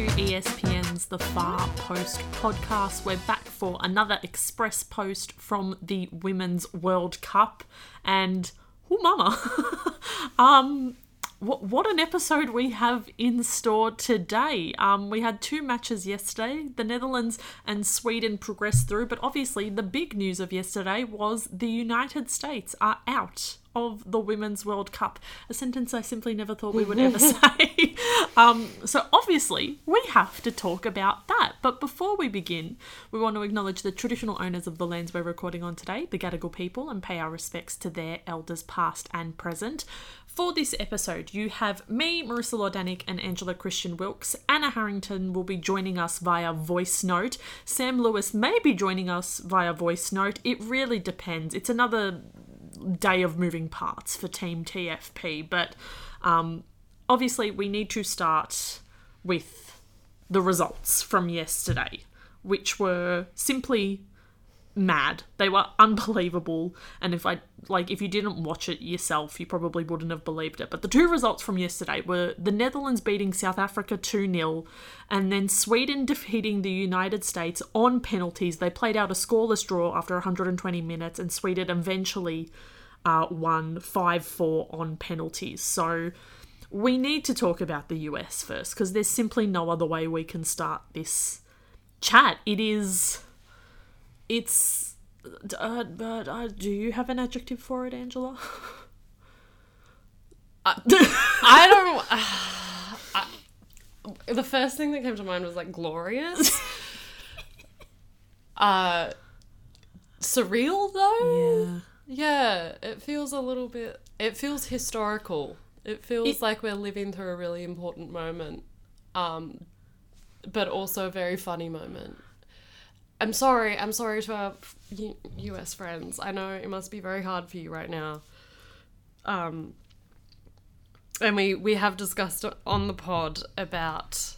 to ESPN's The Far Post podcast. We're back for another express post from the Women's World Cup, and oh mama, what an episode we have in store today. We had two matches yesterday. The Netherlands and Sweden progressed through, but obviously the big news of yesterday was the United States are out of the Women's World Cup. A sentence I simply never thought we would ever say. So obviously we have to talk about that. But before we begin, we want to acknowledge the traditional owners of the lands we're recording on today, the Gadigal people, and pay our respects to their elders past and present. For this episode, you have me, Marissa Lodanik, and Angela Christian-Wilkes. Anna Harrington will be joining us via voice note. Sam Lewis may be joining us via voice note. It really depends. It's another day of moving parts for Team TFP, but obviously we need to start with the results from yesterday, which were simply mad. They were unbelievable, and if you didn't watch it yourself, you probably wouldn't have believed it. But the two results from yesterday were the Netherlands beating South Africa 2-0, and then Sweden defeating the United States on penalties. They played out a scoreless draw after 120 minutes, and Sweden eventually won 5-4 on penalties. So we need to talk about the US first, because there's simply no other way we can start this chat. Do you have an adjective for it, Angela? The first thing that came to mind was like glorious. Surreal though? Yeah. Yeah, it feels historical. It feels like we're living through a really important moment. But also a very funny moment. I'm sorry to our US friends. I know it must be very hard for you right now. And we have discussed on the pod about,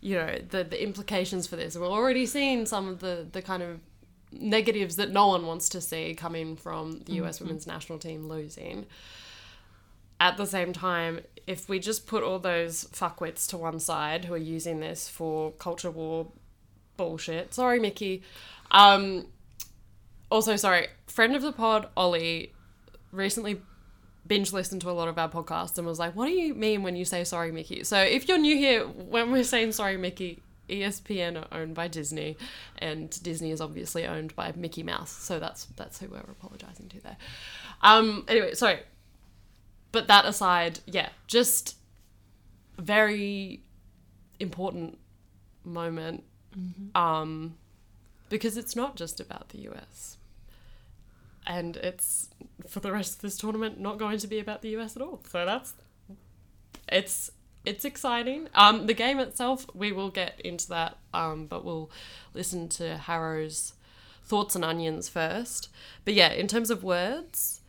the implications for this. We're already seeing some of the kind of negatives that no one wants to see coming from the US women's national team losing. At the same time, if we just put all those fuckwits to one side who are using this for culture war bullshit. Sorry, Mickey. Also, sorry, friend of the pod, Ollie, recently binge listened to a lot of our podcasts and was like, what do you mean when you say sorry, Mickey? So if you're new here, when we're saying sorry, Mickey, ESPN are owned by Disney, and Disney is obviously owned by Mickey Mouse. So that's who we're apologizing to there. Anyway, sorry. But that aside, yeah, just very important moment. Mm-hmm. Because it's not just about the US, and it's for the rest of this tournament not going to be about the US at all. So it's exciting. The game itself, we will get into that, but we'll listen to Harrow's thoughts and onions first. But yeah, in terms of words,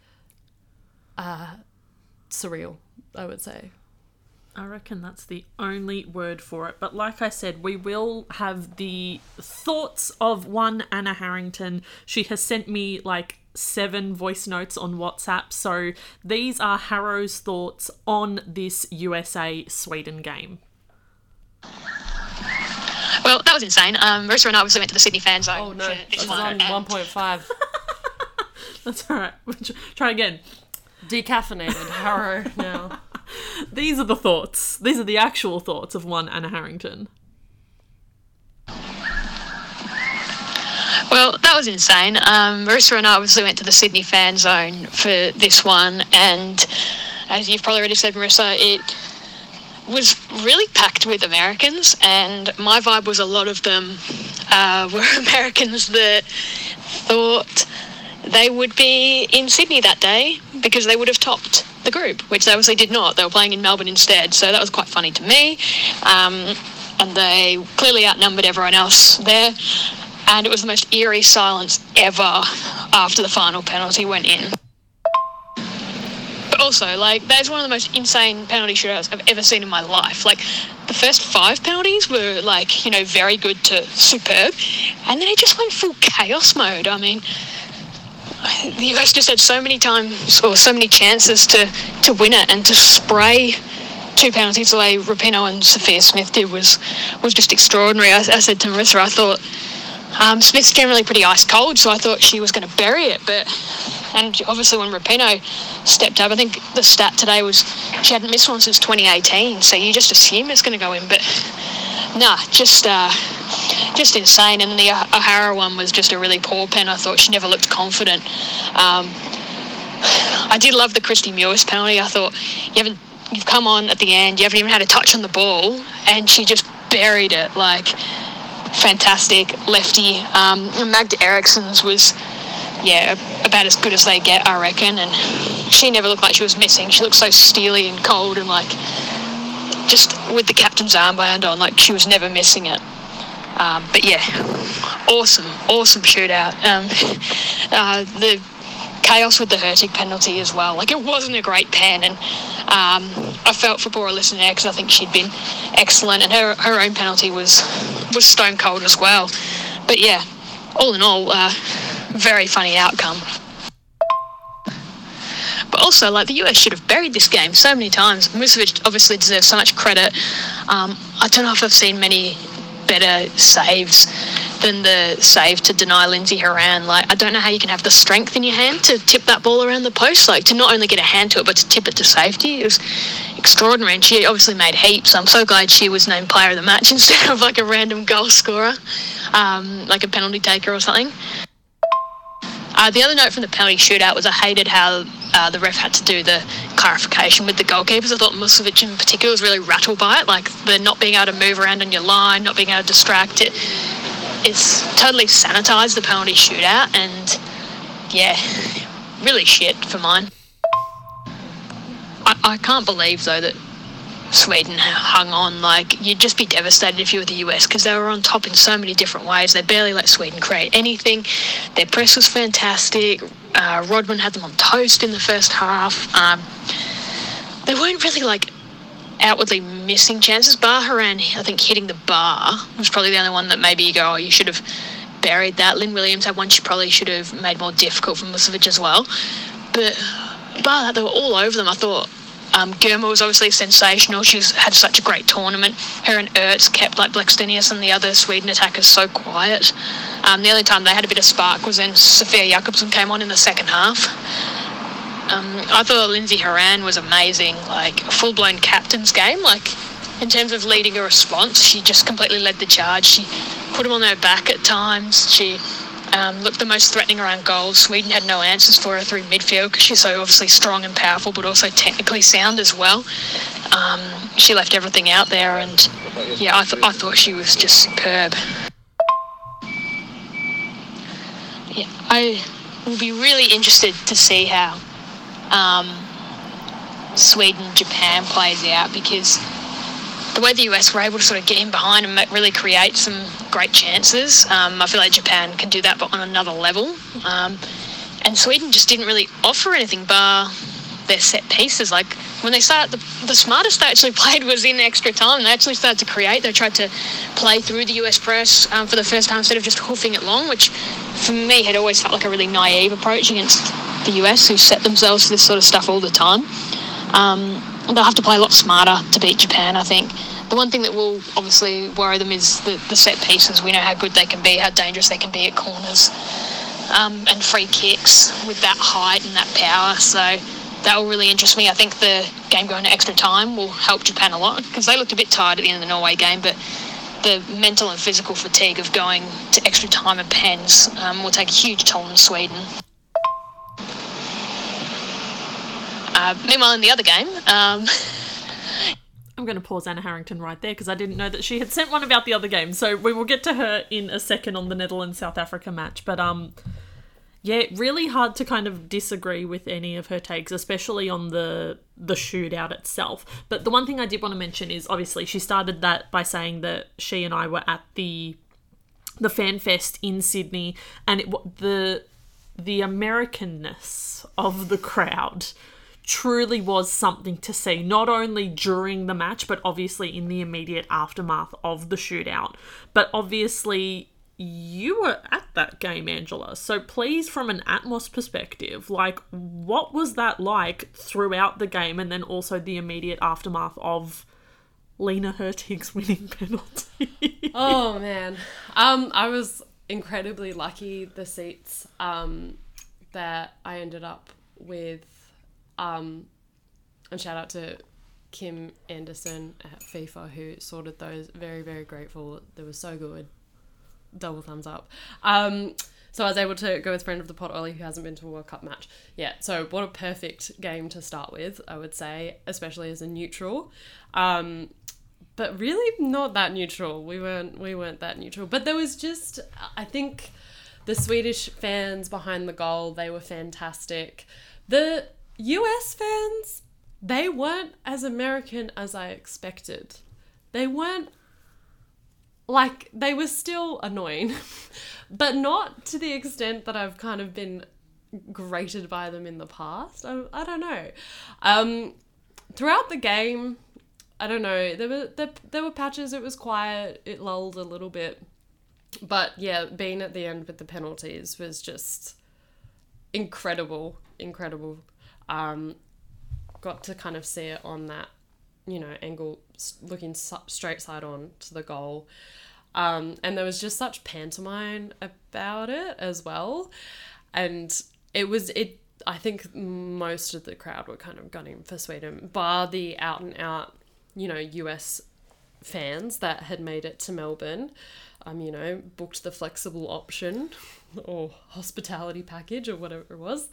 surreal, I would say. I reckon that's the only word for it. But like I said, we will have the thoughts of one Anna Harrington. She has sent me like 7 voice notes on WhatsApp. So these are Harrow's thoughts on this USA-Sweden game. Well, that was insane. Marissa and I obviously went to the Sydney fan zone. Oh, no. This was on 1.5. That's all right. We'll try again. Decaffeinated Harrow now. These are the thoughts. These are the actual thoughts of one Anna Harrington. Well, that was insane. Marissa and I obviously went to the Sydney fan zone for this one, and as you've probably already said, Marissa, it was really packed with Americans, and my vibe was a lot of them were Americans that thought they would be in Sydney that day because they would have topped the group, which they obviously did not. They were playing in Melbourne instead, so that was quite funny to me. And they clearly outnumbered everyone else there, and it was the most eerie silence ever after the final penalty went in. But also, that's one of the most insane penalty shootouts I've ever seen in my life. The first 5 penalties were, very good to superb, and then it just went full chaos mode. I mean, the US just had so many chances to win it, and to spray two penalties away Rapinoe and Sophia Smith did was just extraordinary. I said to Marissa, I thought Smith's generally pretty ice cold, so I thought she was going to bury it, and obviously when Rapinoe stepped up, I think the stat today was she hadn't missed one since 2018, so you just assume it's going to go in, but nah, just insane. And the O'Hara one was just a really poor pen. I thought she never looked confident. I did love the Christy Mewis penalty. I thought you've come on at the end, you haven't even had a touch on the ball, and she just buried it, like, fantastic lefty. Magda Eriksson's was, yeah, about as good as they get, I reckon, and she never looked like she was missing. She looked so steely and cold and, like, just with the captain's armband on, like, she was never missing it. But, yeah, awesome shootout. The chaos with the Hurtig penalty as well. Like, it wasn't a great pen, and I felt for Bora Lisson there because I think she'd been excellent, and her own penalty was stone cold as well. But, yeah, all in all, very funny outcome. But also, like, the US should have buried this game so many times. Mušović obviously deserves so much credit. I don't know if I've seen many better saves than the save to deny Lindsay Horan. Like, I don't know how you can have the strength in your hand to tip that ball around the post, like, to not only get a hand to it, but to tip it to safety. It was extraordinary, and she obviously made heaps. I'm so glad she was named player of the match instead of, like, a random goal scorer, like a penalty taker or something. The other note from the penalty shootout was I hated how the ref had to do the clarification with the goalkeepers. I thought Mušović in particular was really rattled by it, like the not being able to move around on your line, not being able to distract it. It's totally sanitised the penalty shootout, and, yeah, really shit for mine. I can't believe, though, that Sweden hung on. Like, you'd just be devastated if you were the US, because they were on top in so many different ways. They barely let Sweden create anything. Their press was fantastic. Rodman had them on toast in the first half. They weren't really, like, outwardly missing chances. Bar-Haran, I think, hitting the bar was probably the only one that maybe you go, oh, you should have buried that. Lynn Williams had one she probably should have made more difficult for Mušović as well. But bar that, they were all over them, I thought. Girma was obviously sensational. She's had such a great tournament. Her and Ertz kept, like, Blextenius and the other Sweden attackers so quiet. The only time they had a bit of spark was when Sophia Jakobsen came on in the second half. I thought Lindsay Horan was amazing, like, a full-blown captain's game. Like, in terms of leading a response, she just completely led the charge. She put him on her back at times. She looked the most threatening around goals. Sweden had no answers for her through midfield because she's so obviously strong and powerful, but also technically sound as well. She left everything out there, and yeah, I thought she was just superb. Yeah, I will be really interested to see how Sweden-Japan plays out, because the way the US were able to sort of get in behind and really create some great chances, I feel like Japan can do that, but on another level. And Sweden just didn't really offer anything bar their set pieces. Like, when they started, the smartest they actually played was in extra time. They actually started to create. They tried to play through the US press for the first time instead of just hoofing it long, which for me had always felt like a really naive approach against the US, who set themselves to this sort of stuff all the time. They'll have to play a lot smarter to beat Japan, I think. The one thing that will obviously worry them is the set pieces. We know how good they can be, how dangerous they can be at corners and free kicks with that height and that power. So that will really interest me. I think the game going to extra time will help Japan a lot, because they looked a bit tired at the end of the Norway game, but the mental and physical fatigue of going to extra time and pens will take a huge toll on Sweden. Meanwhile, in the other game... I'm going to pause Anna Harrington right there because I didn't know that she had sent one about the other game. So we will get to her in a second on the Netherlands-South Africa match. But, yeah, really hard to kind of disagree with any of her takes, especially on the shootout itself. But the one thing I did want to mention is, obviously, she started that by saying that she and I were at the Fan Fest in Sydney, and the Americanness of the crowd truly was something to see, not only during the match, but obviously in the immediate aftermath of the shootout. But obviously, you were at that game, Angela. So please, from an Atmos perspective, like, what was that like throughout the game and then also the immediate aftermath of Lena Hurtig's winning penalty? Oh, man. I was incredibly lucky, the seats that I ended up with. And shout out to Kim Anderson at FIFA, who sorted those. Very, very grateful. They were so good. Double thumbs up. So I was able to go with friend of the pod, Ollie, who hasn't been to a World Cup match yet. So what a perfect game to start with, I would say, especially as a neutral. But really not that neutral. We weren't that neutral. But there was just, I think, the Swedish fans behind the goal, they were fantastic. The US fans, they weren't as American as I expected. They weren't, like, they were still annoying, but not to the extent that I've kind of been grated by them in the past. I don't know. Throughout the game, I don't know, there were patches, it was quiet, it lulled a little bit. But yeah, being at the end with the penalties was just incredible. Got to kind of see it on that, you know, angle, looking straight side on to the goal. And there was just such pantomime about it as well. And I think most of the crowd were kind of gunning for Sweden, bar the out and out, you know, US fans that had made it to Melbourne, you know, booked the flexible option or hospitality package or whatever it was.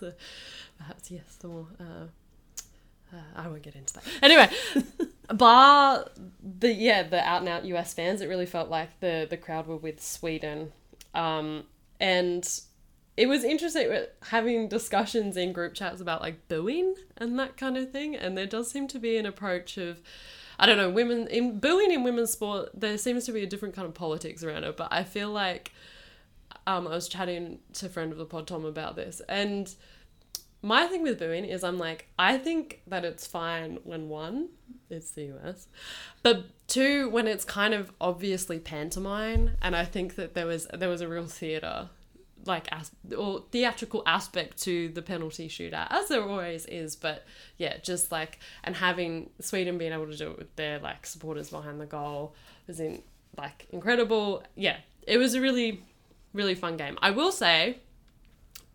I won't get into that. Anyway, bar the out and out US fans, it really felt like the crowd were with Sweden. And it was interesting having discussions in group chats about like booing and that kind of thing. And there does seem to be an approach of, I don't know, booing in women's sport, there seems to be a different kind of politics around it. But I feel like, I was chatting to a friend of the pod, Tom, about this, and my thing with booing is I'm like, I think that it's fine when, one, it's the US, but two, when it's kind of obviously pantomime. And I think that there was a real theatre, like, or theatrical aspect to the penalty shootout, as there always is. But yeah, just like, and having Sweden being able to do it with their like supporters behind the goal was incredible. Yeah, it was a really, really fun game. I will say,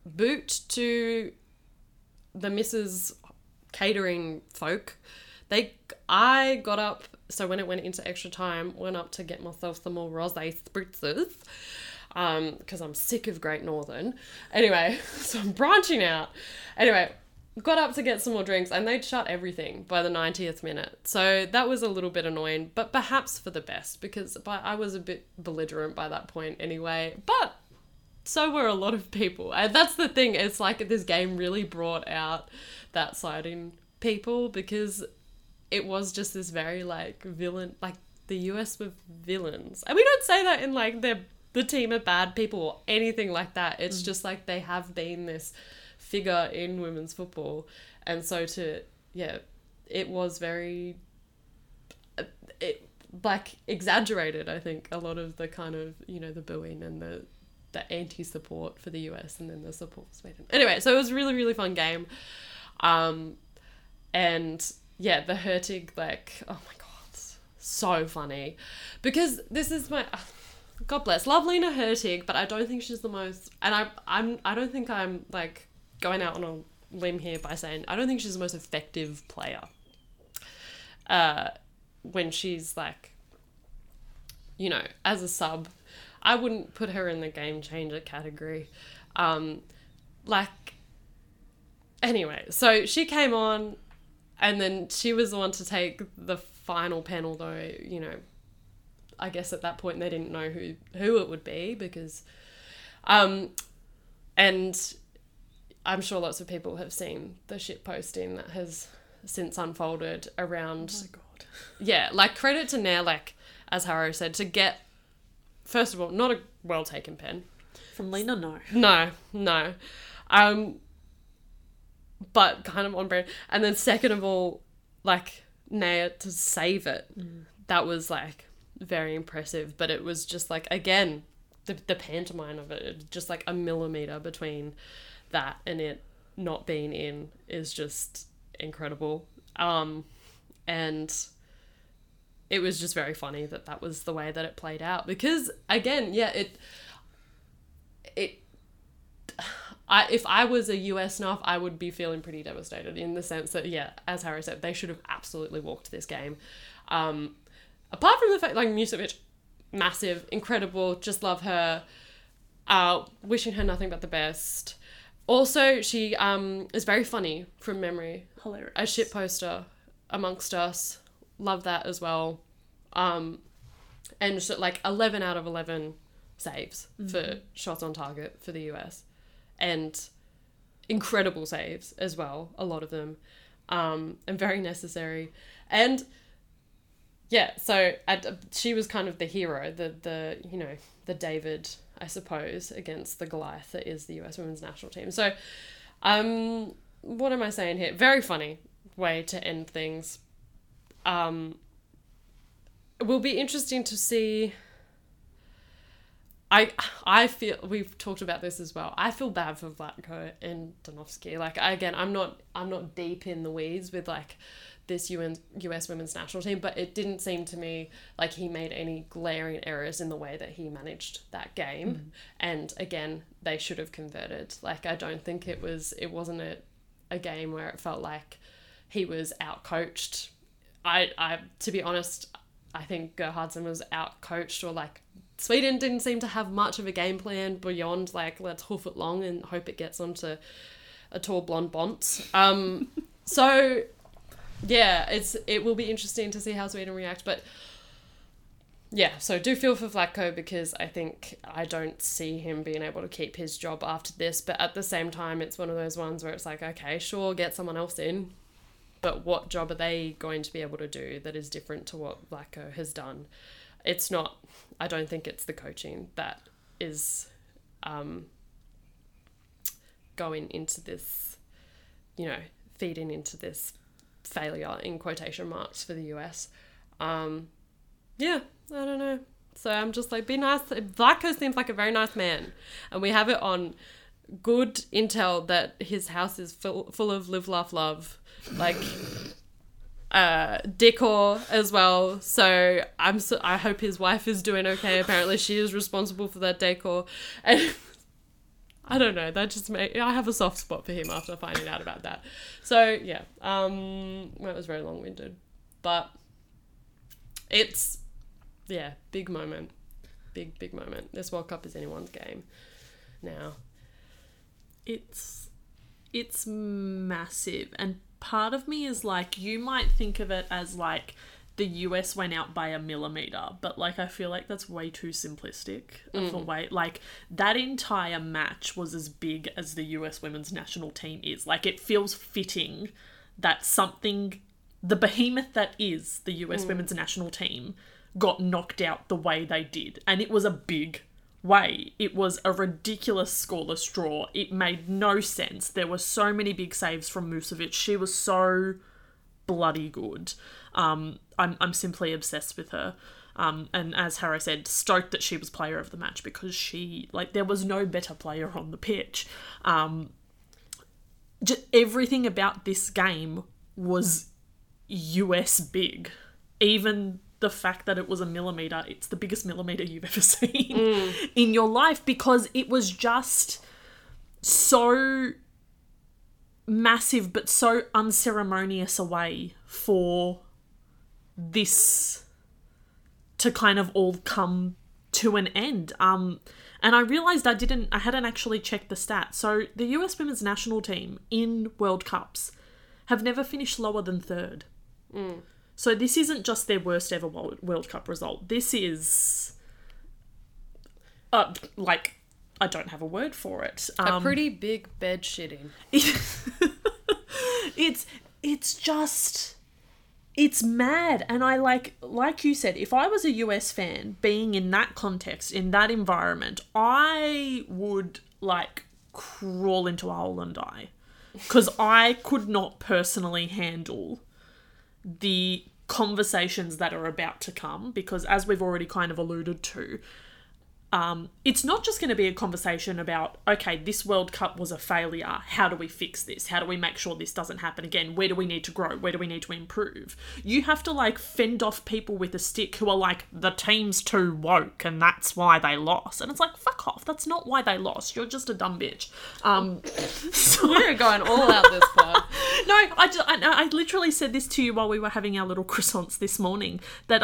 boot to the Mrs. Catering folk, I got up, so when it went into extra time, went up to get myself some more rosé spritzers, because I'm sick of Great Northern. Anyway, so I'm branching out. Anyway, got up to get some more drinks, and they'd shut everything by the 90th minute. So that was a little bit annoying, but perhaps for the best, because I was a bit belligerent by that point anyway, but so were a lot of people. And that's the thing. It's like this game really brought out that side in people, because it was just this very like villain, like the US were villains. And we don't say that in like the team are bad people or anything like that. It's just like they have been this figure in women's football. And so it was very, exaggerated, I think, a lot of the kind of, you know, the booing and the anti-support for the US and then the support for Sweden. Anyway, so it was a really, really fun game. And yeah, the Hurtig, like, oh my God, so funny. Because this is my, God bless, love Lena Hurtig, but I don't think she's the most, and I don't think I'm like going out on a limb here by saying, I don't think she's the most effective player. When she's like, you know, as a sub, I wouldn't put her in the game changer category. Anyway, so she came on, and then she was the one to take the final pen, although, you know, I guess at that point they didn't know who it would be, because, and I'm sure lots of people have seen the shit posting that has since unfolded around. Oh my God. Yeah, like, credit to Nair, like, as Haro said, to get, first of all, not a well-taken pen. From Lena, no. No. But kind of on brand. And then second of all, like, Naya to save it. That was, like, very impressive. But it was just, like, again, the pantomime of it, just like a millimeter between that and it not being in is just incredible. And it was just very funny that that was the way that it played out, because again, yeah, if I was a US nuff, I would be feeling pretty devastated in the sense that, yeah, as Harry said, they should have absolutely walked this game. Apart from the fact, like, Mušović, massive, incredible, just love her, wishing her nothing but the best. Also, she is very funny from memory. Hilarious. A shit poster amongst us. Love that as well. And just, like, 11 out of 11 saves for shots on target for the US. And incredible saves as well, a lot of them. And very necessary. And yeah, so she was kind of the hero, the you know, the David, I suppose, against the Goliath that is the US women's national team. So, what am I saying here? Very funny way to end things. It will be interesting to see. I feel, we've talked about this as well, I feel bad for Vlatko and Donovsky. Like, again, I'm not deep in the weeds with, like, this US women's national team, but it didn't seem to me like he made any glaring errors in the way that he managed that game. Mm-hmm. And again, they should have converted. Like, I don't think it wasn't a game where it felt like he was outcoached. I to be honest, I think Gerhardsson was outcoached, or, like, Sweden didn't seem to have much of a game plan beyond, like, let's hoof it long and hope it gets onto a tall blonde Bont. So, yeah, it will be interesting to see how Sweden react. But, yeah, so do feel for Vlatko, because I think I don't see him being able to keep his job after this. But at the same time, it's one of those ones where it's like, okay, sure, get someone else in, but what job are they going to be able to do that is different to what Vlatko has done? It's not, I don't think it's the coaching that is going into this, you know, feeding into this failure in quotation marks for the US. Yeah, I don't know. So I'm just like, be nice. Vlatko seems like a very nice man, and we have it on good intel that his house is full of live, laugh, love, like, decor as well. So I hope his wife is doing okay. Apparently she is responsible for that decor, and I don't know, that just I have a soft spot for him after finding out about that. So yeah, that was very long-winded, but it's, yeah, big moment. This World Cup is anyone's game now. It's massive, and part of me is like, you might think of it as like the US went out by a millimeter, but, like, I feel like that's way too simplistic of a way. Like, that entire match was as big as the US women's national team is. Like, it feels fitting that something, the behemoth that is the US women's national team, got knocked out the way they did, and it was a big way. It was a ridiculous scoreless draw. It made no sense. There were so many big saves from Mušović. She was so bloody good. I'm simply obsessed with her. And as Harrow said, stoked that she was player of the match, because she, like, there was no better player on the pitch. Just everything about this game was US big. Even the fact that it was a millimeter, it's the biggest millimeter you've ever seen in your life, because it was just so massive but so unceremonious a way for this to kind of all come to an end. And I realised I hadn't actually checked the stats. So the US women's national team in World Cups have never finished lower than third. So this isn't just their worst ever World Cup result. This is, like, I don't have a word for it. A pretty big bed shitting. It's just, it's mad. And I, like you said, if I was a US fan being in that context, in that environment, I would, like, crawl into a hole and die. Because I could not personally handle the conversations that are about to come, because as we've already kind of alluded to, It's not just going to be a conversation about, okay, this World Cup was a failure. How do we fix this? How do we make sure this doesn't happen again? Where do we need to grow? Where do we need to improve? You have to fend off people with a stick who are the team's too woke and that's why they lost. And it's fuck off. That's not why they lost. You're just a dumb bitch. We're going all out this part. No, I literally said this to you while we were having our little croissants this morning, that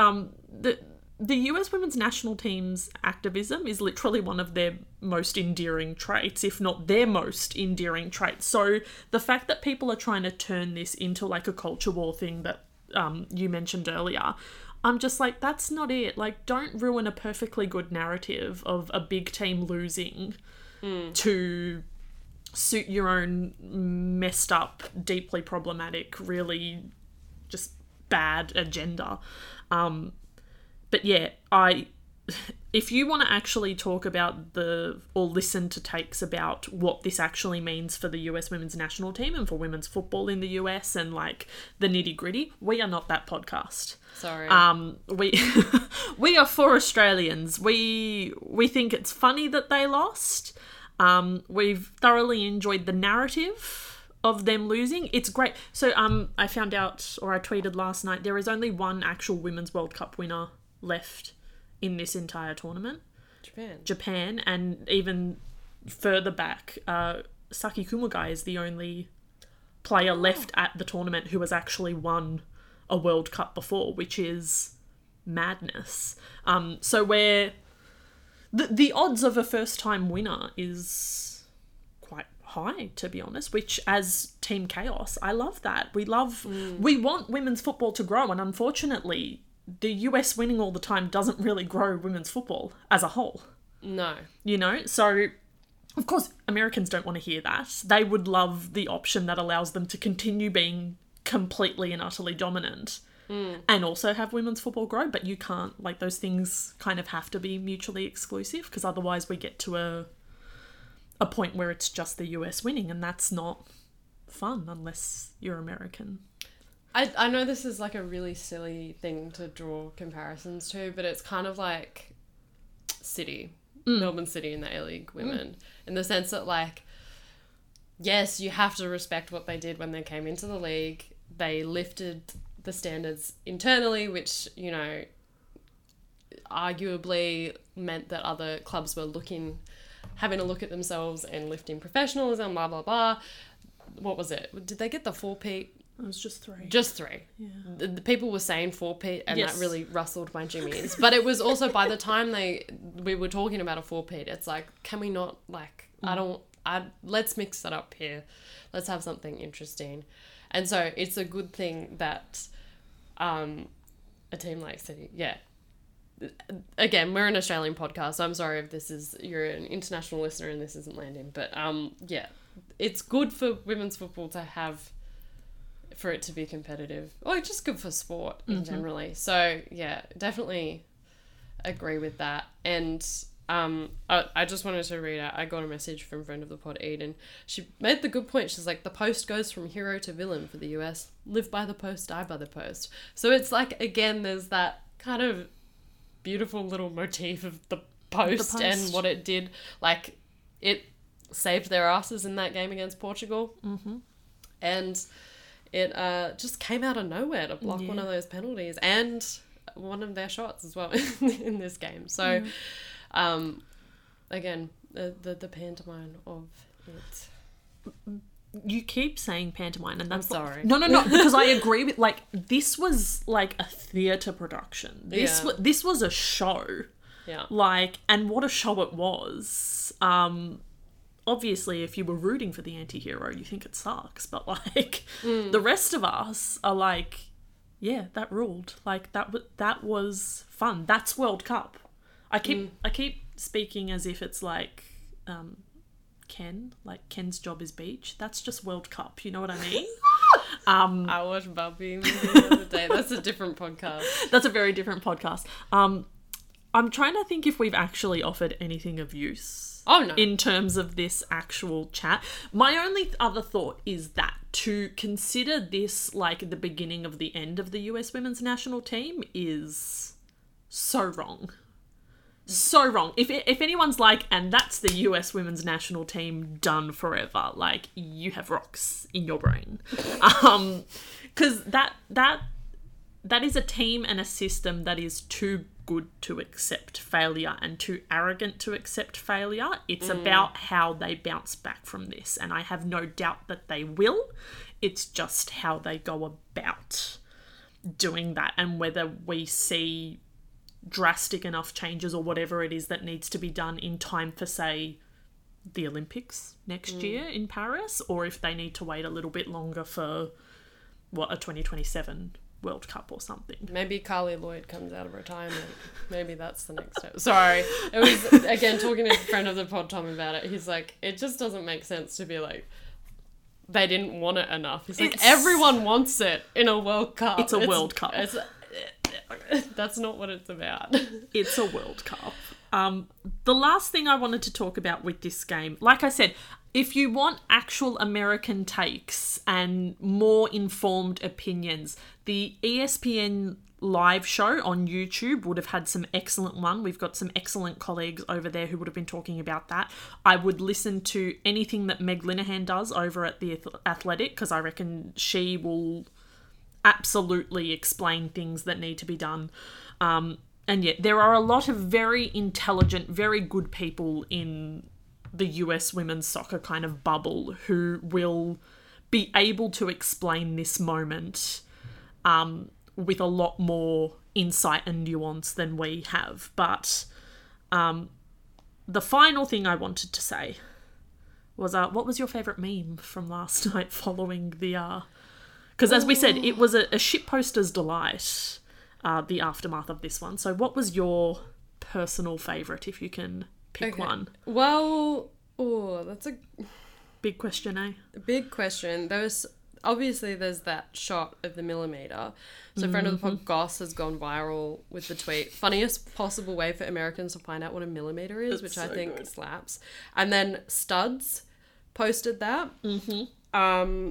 the US women's national team's activism is literally one of their most endearing traits, if not their most endearing trait. So the fact that people are trying to turn this into a culture war thing that you mentioned earlier, I'm just that's not it. Don't ruin a perfectly good narrative of a big team losing to suit your own messed up, deeply problematic, really just bad agenda. But yeah, if you want to actually talk about or listen to takes about what this actually means for the US women's national team and for women's football in the US and the nitty gritty, we are not that podcast. Sorry. We we are for Australians. We think it's funny that they lost. We've thoroughly enjoyed the narrative of them losing. It's great. So I found out, or I tweeted last night, there is only one actual Women's World Cup winner left in this entire tournament. Japan, and even further back, Saki Kumagai is the only player left at the tournament who has actually won a World Cup before, which is madness. So where the odds of a first-time winner is quite high, to be honest, which as Team Chaos, I love that. We want women's football to grow, and unfortunately the US winning all the time doesn't really grow women's football as a whole. No. So of course Americans don't want to hear that. They would love the option that allows them to continue being completely and utterly dominant and also have women's football grow, but you can't. Those things kind of have to be mutually exclusive, because otherwise we get to a point where it's just the US winning, and that's not fun unless you're American. I know this is a really silly thing to draw comparisons to, but it's kind of like City, Melbourne City and the A-League women, in the sense that yes, you have to respect what they did when they came into the league. They lifted the standards internally, which, arguably meant that other clubs were having a look at themselves and lifting professionalism, blah, blah, blah. What was it? Did they get the four-peat? It was just three. Just three. Yeah. The people were saying four-peat, and yes, that really rustled my jimmies. But it was also, by the time we were talking about a four-peat, it's can we not, let's mix that up here. Let's have something interesting. And so it's a good thing that a team like City, yeah. Again, we're an Australian podcast, so I'm sorry if you're an international listener and this isn't landing. But yeah, it's good for women's football to have, for it to be competitive, or just good for sport in generally. So yeah, definitely agree with that. And I just wanted to read out, I got a message from friend of the pod, Eden. She made the good point. She's the post goes from hero to villain for the US. Live by the post, die by the post. So it's again, there's that kind of beautiful little motif of the post. And what it did, it saved their asses in that game against Portugal. And it just came out of nowhere to block one of those penalties and one of their shots as well in this game. So again, the pantomime of it. You keep saying pantomime, and that's sorry. No, because I agree with this was a theatre production. This was a show. Yeah. And what a show it was. Obviously, if you were rooting for the anti-hero, you think it sucks, but the rest of us are yeah, that ruled. That was fun. That's World Cup. I keep speaking as if it's Ken's job is beach. That's just World Cup. You know what I mean? I watched Barbie the other day. That's a different podcast. That's a very different podcast. I'm trying to think if we've actually offered anything of use. Oh no. In terms of this actual chat. My only other thought is that to consider this the beginning of the end of the US women's national team is so wrong. so wrong. If anyone's like, and that's the US women's national team done forever, like, you have rocks in your brain. Because that is a team and a system that is too good to accept failure and too arrogant to accept failure. It's about how they bounce back from this, and I have no doubt that they will. It's just how they go about doing that and whether we see drastic enough changes or whatever it is that needs to be done in time for, say, the Olympics next year in Paris, or if they need to wait a little bit longer for, what, a 2027 World Cup or something. Maybe Carly Lloyd comes out of retirement. Maybe that's the next step. Sorry. It was, again, talking to a friend of the pod, Tom, about it. He's like, it just doesn't make sense to be like, they didn't want it enough. He's like, everyone wants it in a World Cup. It's a World Cup. That's not what it's about. It's a World Cup. The last thing I wanted to talk about with this game, like I said, if you want actual American takes and more informed opinions, the ESPN live show on YouTube would have had some excellent one. We've got some excellent colleagues over there who would have been talking about that. I would listen to anything that Meg Linehan does over at The Athletic, because I reckon she will absolutely explain things that need to be done. And yet there are a lot of very intelligent, very good people in the US women's soccer kind of bubble who will be able to explain this moment with a lot more insight and nuance than we have. But the final thing I wanted to say was, what was your favourite meme from last night following the... Because as we said, it was a shitposter's delight, the aftermath of this one. So what was your personal favourite, if you can pick one? Well, that's a... big question, eh? Big question. There's that shot of the millimetre. So a friend of the pod, Goss, has gone viral with the tweet, funniest possible way for Americans to find out what a millimetre is, which I think slaps. And then Studs posted that. Mm-hmm.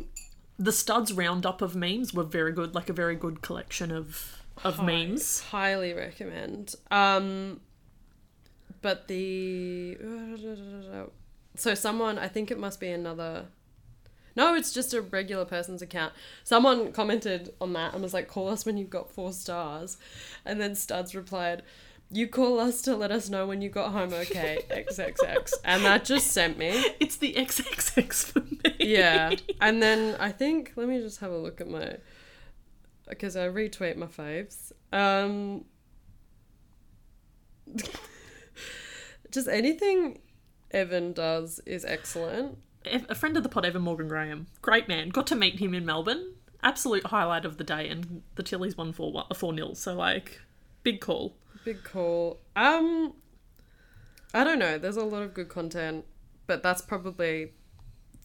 The Studs roundup of memes were very good, like a very good collection of memes. Highly recommend. But so someone, I think it must be another... No, it's just a regular person's account. Someone commented on that and was like, call us when you've got 4 stars. And then Studs replied, you call us to let us know when you got home, okay, XXX. And that just sent me. It's the XXX for me. Yeah. And then I think, let me just have a look at my, because I retweet my faves. Just anything Evan does is excellent. A friend of the pod, Evan Morgan Graham. Great man. Got to meet him in Melbourne. Absolute highlight of the day. And the Tillies won 4-0. So, like, big call. Big call. I don't know. There's a lot of good content, but that's probably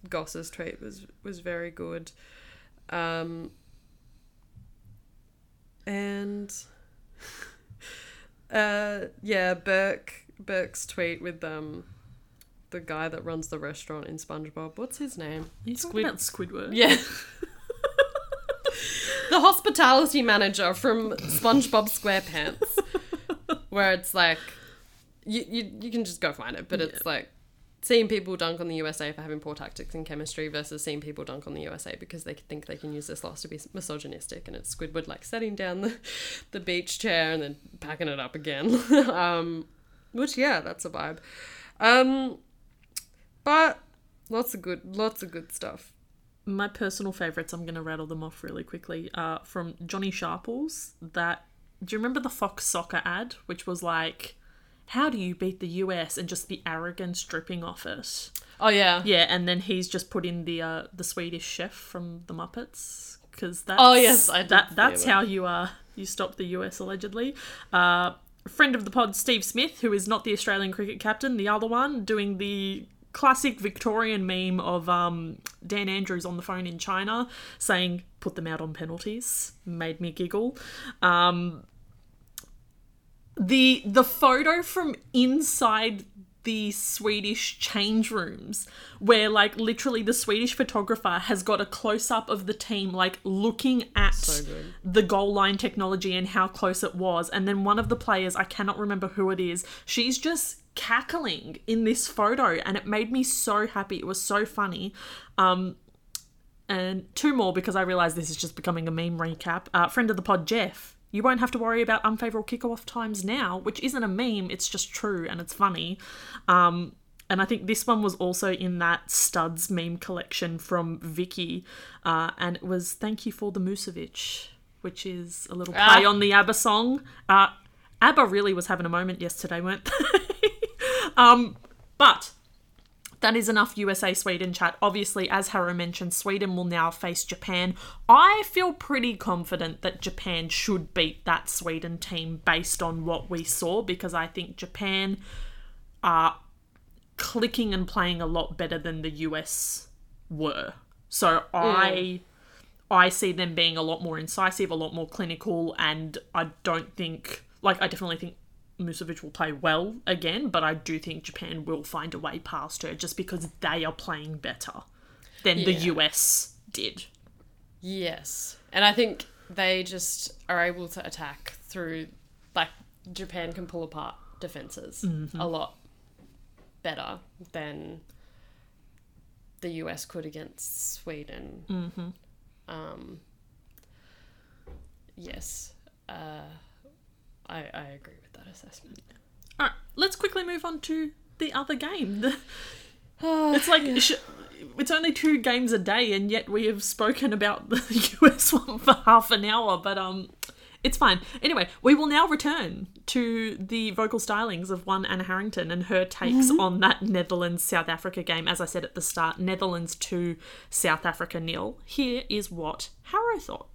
Goss's tweet was very good. Burke's tweet with the guy that runs the restaurant in SpongeBob. What's his name? He's talking about Squidward. Yeah. The hospitality manager from SpongeBob SquarePants. Where it's like, you can just go find it, but it's like seeing people dunk on the USA for having poor tactics and chemistry versus seeing people dunk on the USA because they think they can use this loss to be misogynistic, and it's Squidward like setting down the beach chair and then packing it up again. Which, yeah, that's a vibe. But lots of good stuff. My personal favourites, I'm going to rattle them off really quickly, from Johnny Sharples, that... Do you remember the Fox Soccer ad, which was like, how do you beat the US, and just the arrogance dripping off it? Oh, yeah. Yeah, and then he's just put in the Swedish chef from The Muppets, because that's... Oh, yes, I did. That's how you stop the US, allegedly. Friend of the pod, Steve Smith, who is not the Australian cricket captain, the other one, doing the classic Victorian meme of Dan Andrews on the phone in China saying, put them out on penalties. Made me giggle. The photo from inside the Swedish change rooms where, like, literally the Swedish photographer has got a close-up of the team, like, looking at the goal line technology and how close it was. And then one of the players, I cannot remember who it is, she's just cackling in this photo, and it made me so happy. It was so funny. And two more, because I realise this is just becoming a meme recap. Friend of the pod, Jeff. You won't have to worry about unfavourable kickoff times now, which isn't a meme, it's just true and it's funny. And I think this one was also in that studs meme collection from Vicky. And it was, thank you for the Mušović, which is a little play on the ABBA song. ABBA really was having a moment yesterday, weren't they? But that is enough USA-Sweden chat. Obviously, as Harrow mentioned, Sweden will now face Japan. I feel pretty confident that Japan should beat that Sweden team based on what we saw, because I think Japan are clicking and playing a lot better than the US were. So I see them being a lot more incisive, a lot more clinical, and I don't think... Like, I definitely think Mušović will play well again, but I do think Japan will find a way past her just because they are playing better than the US did. Yes. And I think they just are able to attack through, like, Japan can pull apart defenses a lot better than the US could against Sweden. Yes. I agree with that assessment. All right, let's quickly move on to the other game. It's like it's only two games a day, and yet we have spoken about the US one for half an hour, but it's fine. Anyway, we will now return to the vocal stylings of one Anna Harrington and her takes on that Netherlands-South Africa game. As I said at the start, Netherlands 2, South Africa 0. Here is what Harrow thought.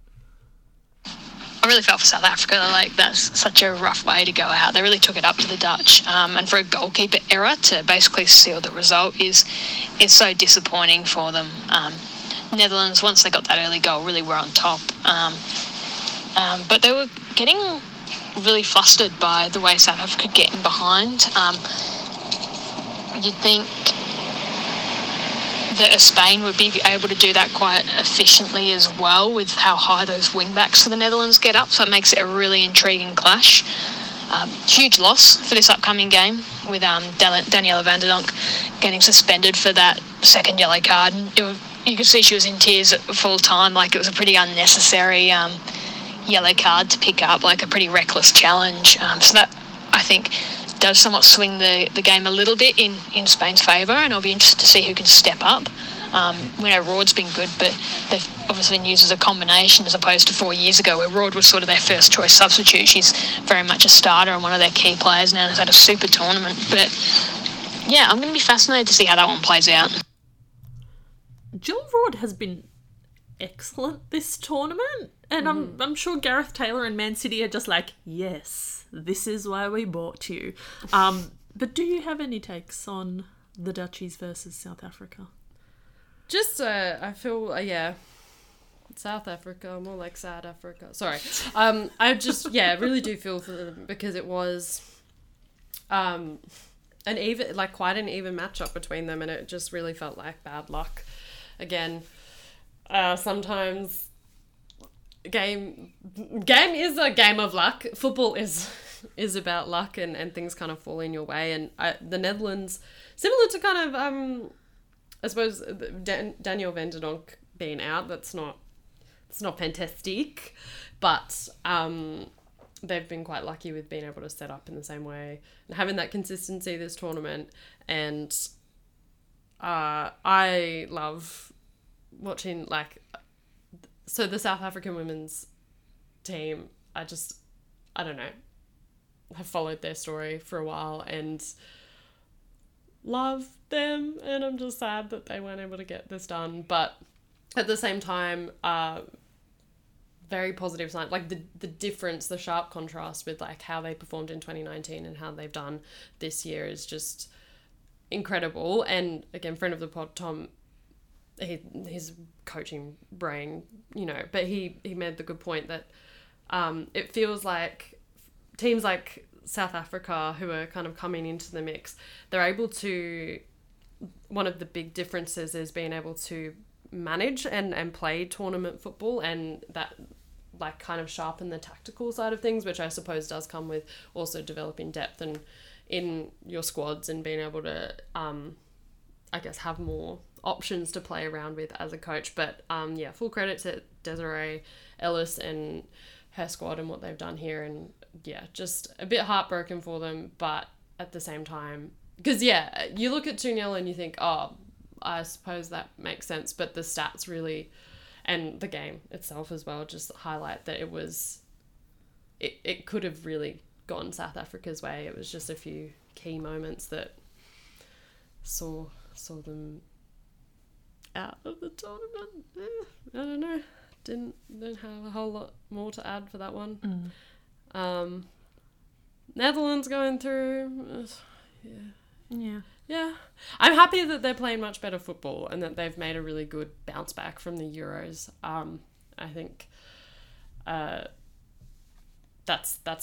I really felt for South Africa, like that's such a rough way to go out. They really took it up to the Dutch, and for a goalkeeper error to basically seal the result is so disappointing for them. Netherlands, once they got that early goal, really were on top, but they were getting really flustered by the way South Africa getting behind. You'd think that Spain would be able to do that quite efficiently as well, with how high those wing-backs for the Netherlands get up, so it makes it a really intriguing clash. Huge loss for this upcoming game, with Daniela van der Donk getting suspended for that second yellow card. You could see she was in tears at full-time, like it was a pretty unnecessary yellow card to pick up, like a pretty reckless challenge. So that, I think, does somewhat swing the game a little bit in Spain's favour, and I'll be interested to see who can step up. We know Rod's been good, but they've obviously been used as a combination as opposed to 4 years ago, where Rod was sort of their first choice substitute. She's very much a starter and one of their key players now, and has had a super tournament. But yeah, I'm going to be fascinated to see how that one plays out. Jill Rod has been excellent this tournament, and I'm sure Gareth Taylor and Man City are just like, yes, this is why we bought you. But do you have any takes on the Dutchies versus South Africa? Just, I feel, South Africa, more like South Africa. Sorry. I just, really do feel for them, because it was quite an even matchup between them, and it just really felt like bad luck. Again, sometimes... Game is a game of luck. Football is about luck, and things kind of fall in your way. And the Netherlands, similar to kind of, I suppose, Daniel van der Donk being out, it's not fantastic, but they've been quite lucky with being able to set up in the same way and having that consistency this tournament. And I love watching, like... So the South African women's team, I don't know, have followed their story for a while and love them, and I'm just sad that they weren't able to get this done. But at the same time, very positive sign, like the difference, the sharp contrast with like how they performed in 2019 and how they've done this year is just incredible. And again, friend of the pod, Tom, his coaching brain, but he made the good point that it feels like teams like South Africa, who are kind of coming into the mix, they're able to, one of the big differences is being able to manage and play tournament football, and that like kind of sharpen the tactical side of things, which I suppose does come with also developing depth and in your squads and being able to, I guess, have more options to play around with as a coach. But yeah, full credit to Desiree Ellis and her squad and what they've done here. And yeah, just a bit heartbroken for them, but at the same time, because yeah, you look at 2-0 and you think, oh, I suppose that makes sense, but the stats really, and the game itself as well, just highlight that it was, it could have really gone South Africa's way. It was just a few key moments that saw them out of the tournament. I don't know. Didn't have a whole lot more to add for that one. Mm. Netherlands going through. Yeah. I'm happy that they're playing much better football and that they've made a really good bounce back from the Euros. I think that's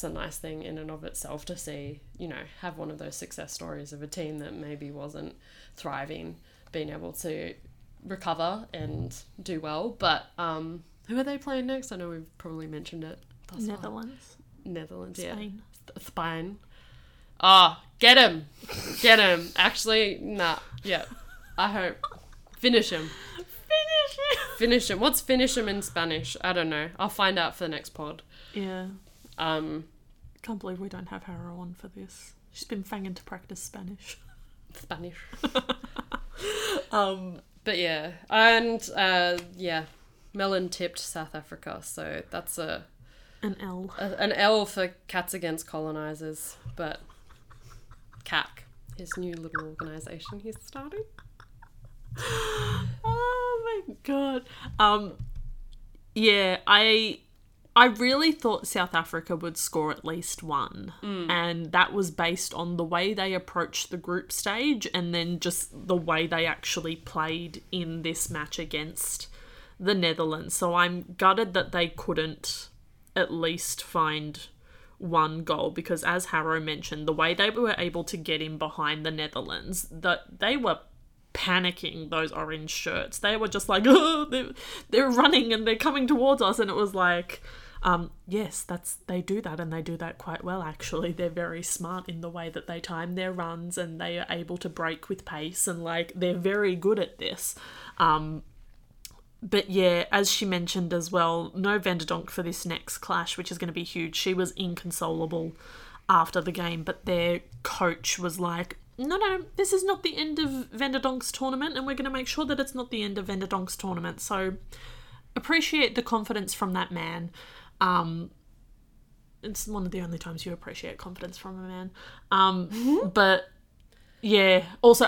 a nice thing in and of itself to see, you know, have one of those success stories of a team that maybe wasn't thriving, being able to recover and do well. But who are they playing next? I know we've probably mentioned it. Netherlands, yeah. Spain. Ah, oh, get him. Actually, nah. Yeah, I hope. Finish him. What's finish him in Spanish? I don't know. I'll find out for the next pod. Yeah. Can't believe we don't have Hera on for this. She's been fanging to practice Spanish. But yeah, and yeah, Mellon tipped South Africa, so that's an L for Cats Against Colonizers, but CAC, his new little organisation he's starting. Oh my god. Yeah, I really thought South Africa would score at least one. Mm. And that was based on the way they approached the group stage and then just the way they actually played in this match against the Netherlands. So I'm gutted that they couldn't at least find one goal, because as Harrow mentioned, the way they were able to get in behind the Netherlands, that they were panicking, those orange shirts. They were just like, oh, they're running and they're coming towards us. And it was like... yes, they do that, and they do that quite well, actually. They're very smart in the way that they time their runs, and they are able to break with pace, and, like, they're very good at this. But, yeah, as she mentioned as well, no van der Donk for this next clash, which is going to be huge. She was inconsolable after the game, but their coach was like, no, this is not the end of van der Donk's tournament, and we're going to make sure that it's not the end of van der Donk's tournament. So appreciate the confidence from that man. It's one of the only times you appreciate confidence from a man. Mm-hmm. But yeah, also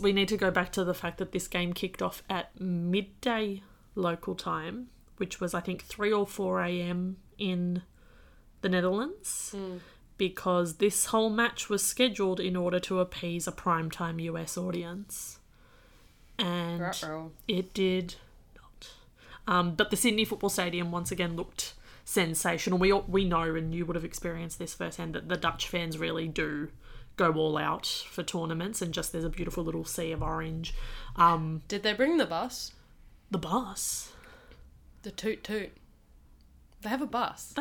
we need to go back to the fact that this game kicked off at midday local time, which was I think 3 or 4 a.m. in the Netherlands, because this whole match was scheduled in order to appease a primetime US audience. And it did not. But the Sydney Football Stadium once again looked sensational. We know, and you would have experienced this firsthand, that the Dutch fans really do go all out for tournaments, and just there's a beautiful little sea of orange. Did they bring the bus? The bus? The toot. They have a bus.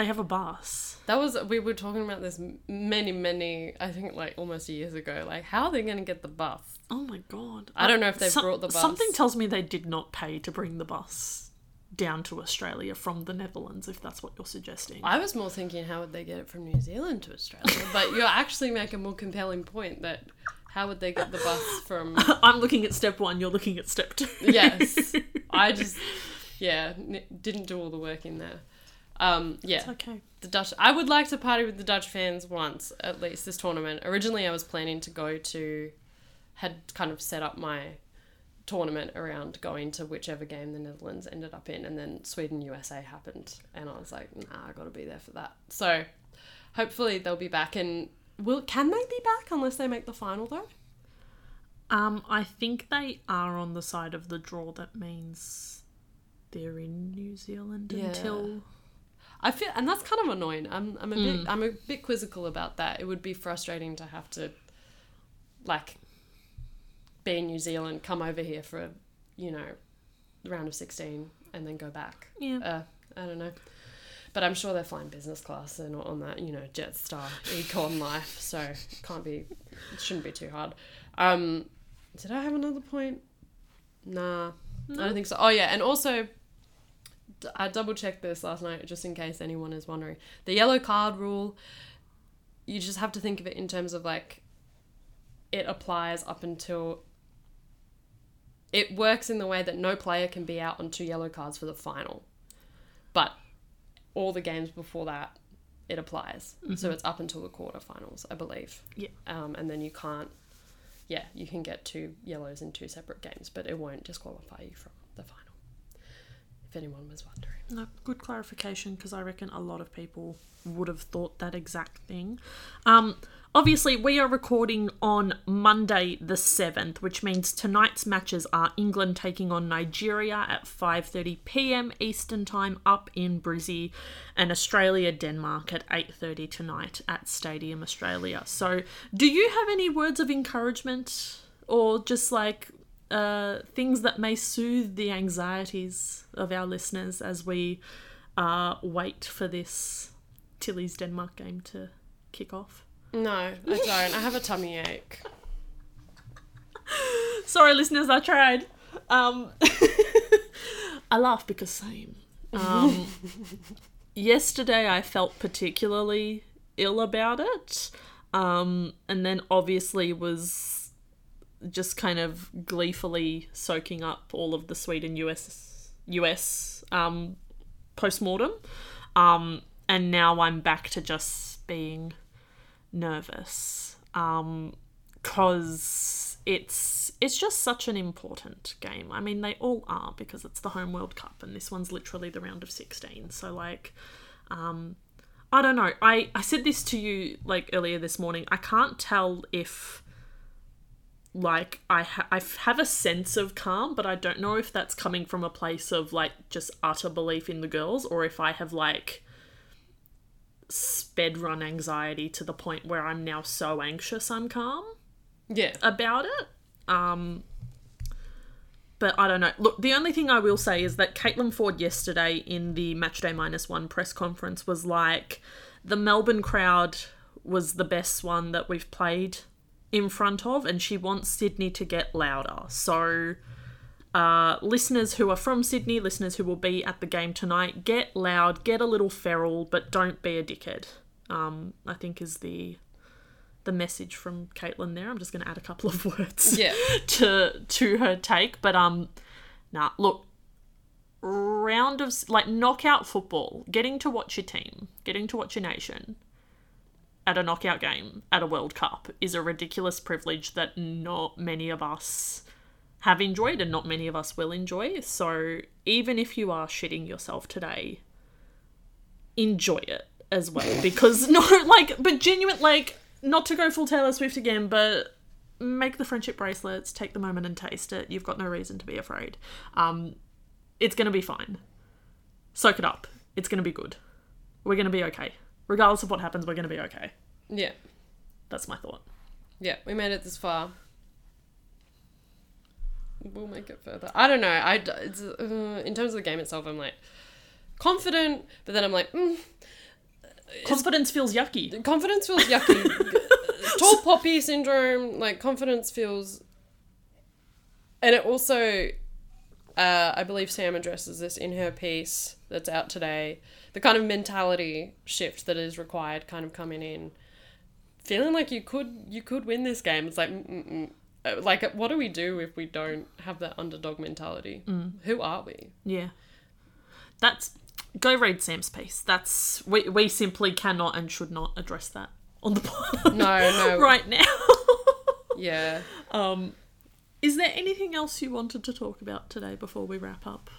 We were talking about this many, I think like almost years ago. Like, how are they going to get the bus? Oh my god. I don't know if they've brought the bus. Something tells me they did not pay to bring the bus down to Australia from the Netherlands, if that's what you're suggesting. I was more thinking, how would they get it from New Zealand to Australia? But you're actually making a more compelling point that how would they get the bus from... I'm looking at step 1, you're looking at step 2. Yes. I just, yeah, didn't do all the work in there. Yeah. It's okay. The Dutch... I would like to party with the Dutch fans once, at least this tournament. Originally, I was planning to go to... had kind of set up my... tournament around going to whichever game the Netherlands ended up in, and then Sweden USA happened, and I was like, nah, I gotta be there for that. So hopefully they'll be back, and can they be back unless they make the final though? I think they are on the side of the draw that means they're in New Zealand until I feel, and that's kind of annoying. I'm a bit quizzical about that. It would be frustrating to have to, like, be in New Zealand, come over here for, you know, round of 16 and then go back. Yeah. I don't know. But I'm sure they're flying business class. They're not on that, you know, Jetstar econ life. So shouldn't be too hard. Did I have another point? Nah, no. I don't think so. Oh, yeah. And also, I double-checked this last night just in case anyone is wondering. The yellow card rule, you just have to think of it in terms of, like, it applies up until... It works in the way that no player can be out on 2 yellow cards for the final. But all the games before that, it applies. Mm-hmm. So it's up until the quarterfinals, I believe. Yeah. And then you can't... Yeah, you can get 2 yellows in 2 separate games, but it won't disqualify you from the final. If anyone was wondering. No, good clarification, because I reckon a lot of people would have thought that exact thing. Obviously, we are recording on Monday the 7th, which means tonight's matches are England taking on Nigeria at 5:30pm Eastern Time up in Brizzy, and Australia-Denmark at 8:30 tonight at Stadium Australia. So do you have any words of encouragement or just like... things that may soothe the anxieties of our listeners as we wait for this Tilly's Denmark game to kick off? No, I don't. I have a tummy ache. Sorry, listeners, I tried. I laugh because same. Yesterday I felt particularly ill about it, and then obviously was just kind of gleefully soaking up all of the Sweden US post-mortem. And now I'm back to just being nervous. 'Cause it's just such an important game. I mean, they all are, because it's the home World Cup and this one's literally the round of 16. So, like, I don't know. I said this to you, like, earlier this morning. I can't tell if... Like, I have a sense of calm, but I don't know if that's coming from a place of, like, just utter belief in the girls, or if I have, like, sped-run anxiety to the point where I'm now so anxious I'm calm. Yeah. About it. But I don't know. Look, the only thing I will say is that Caitlin Ford yesterday in the Matchday -1 press conference was like, the Melbourne crowd was the best one that we've played in front of, and she wants Sydney to get louder. So listeners who are from Sydney, listeners who will be at the game tonight, get loud, get a little feral, but don't be a dickhead, I think is the message from Caitlin there. I'm just going to add a couple of words to her take. But nah, look, round of, like, knockout football, getting to watch your team, getting to watch your nation at a knockout game, at a World Cup, is a ridiculous privilege that not many of us have enjoyed and not many of us will enjoy. So even if you are shitting yourself today, enjoy it as well. Because, no, like, but genuine, like, not to go full Taylor Swift again, but make the friendship bracelets, take the moment and taste it. You've got no reason to be afraid. It's going to be fine. Soak it up. It's going to be good. We're going to be okay. Regardless of what happens, we're going to be okay. Yeah. That's my thought. Yeah, we made it this far. We'll make it further. I don't know. In terms of the game itself, I'm, like, confident, but then I'm like, confidence feels yucky. Confidence feels yucky. Tall poppy syndrome, like, confidence feels... And it also... I believe Sam addresses this in her piece that's out today. The kind of mentality shift that is required, kind of coming in, feeling like you could win this game. It's like, like, what do we do if we don't have that underdog mentality? Who are we? Yeah, that's... Go read Sam's piece. That's we simply cannot and should not address that on the pod. No, right now. Yeah. Is there anything else you wanted to talk about today before we wrap up?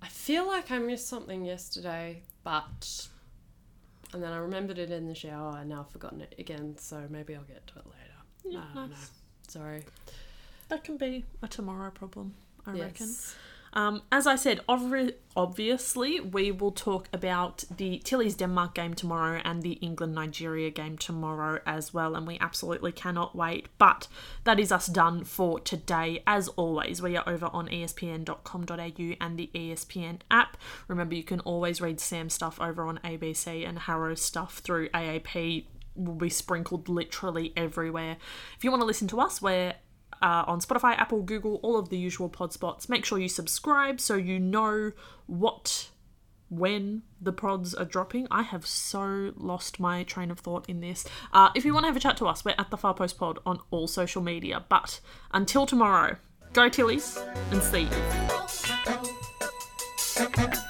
I feel like I missed something yesterday, and then I remembered it in the shower and now I've forgotten it again, so maybe I'll get to it later. Yeah, I don't know. Sorry. That can be a tomorrow problem, I reckon. As I said, obviously, we will talk about the Tilly's Denmark game tomorrow and the England-Nigeria game tomorrow as well, and we absolutely cannot wait. But that is us done for today. As always, we are over on espn.com.au and the ESPN app. Remember, you can always read Sam's stuff over on ABC and Harrow's stuff through AAP. Will be sprinkled literally everywhere. If you want to listen to us, we're on Spotify, Apple, Google, all of the usual pod spots. Make sure you subscribe so you know when the pods are dropping. I have so lost my train of thought in this. If you want to have a chat to us, we're at The Far Post Pod on all social media. But until tomorrow, go Tillies and see you.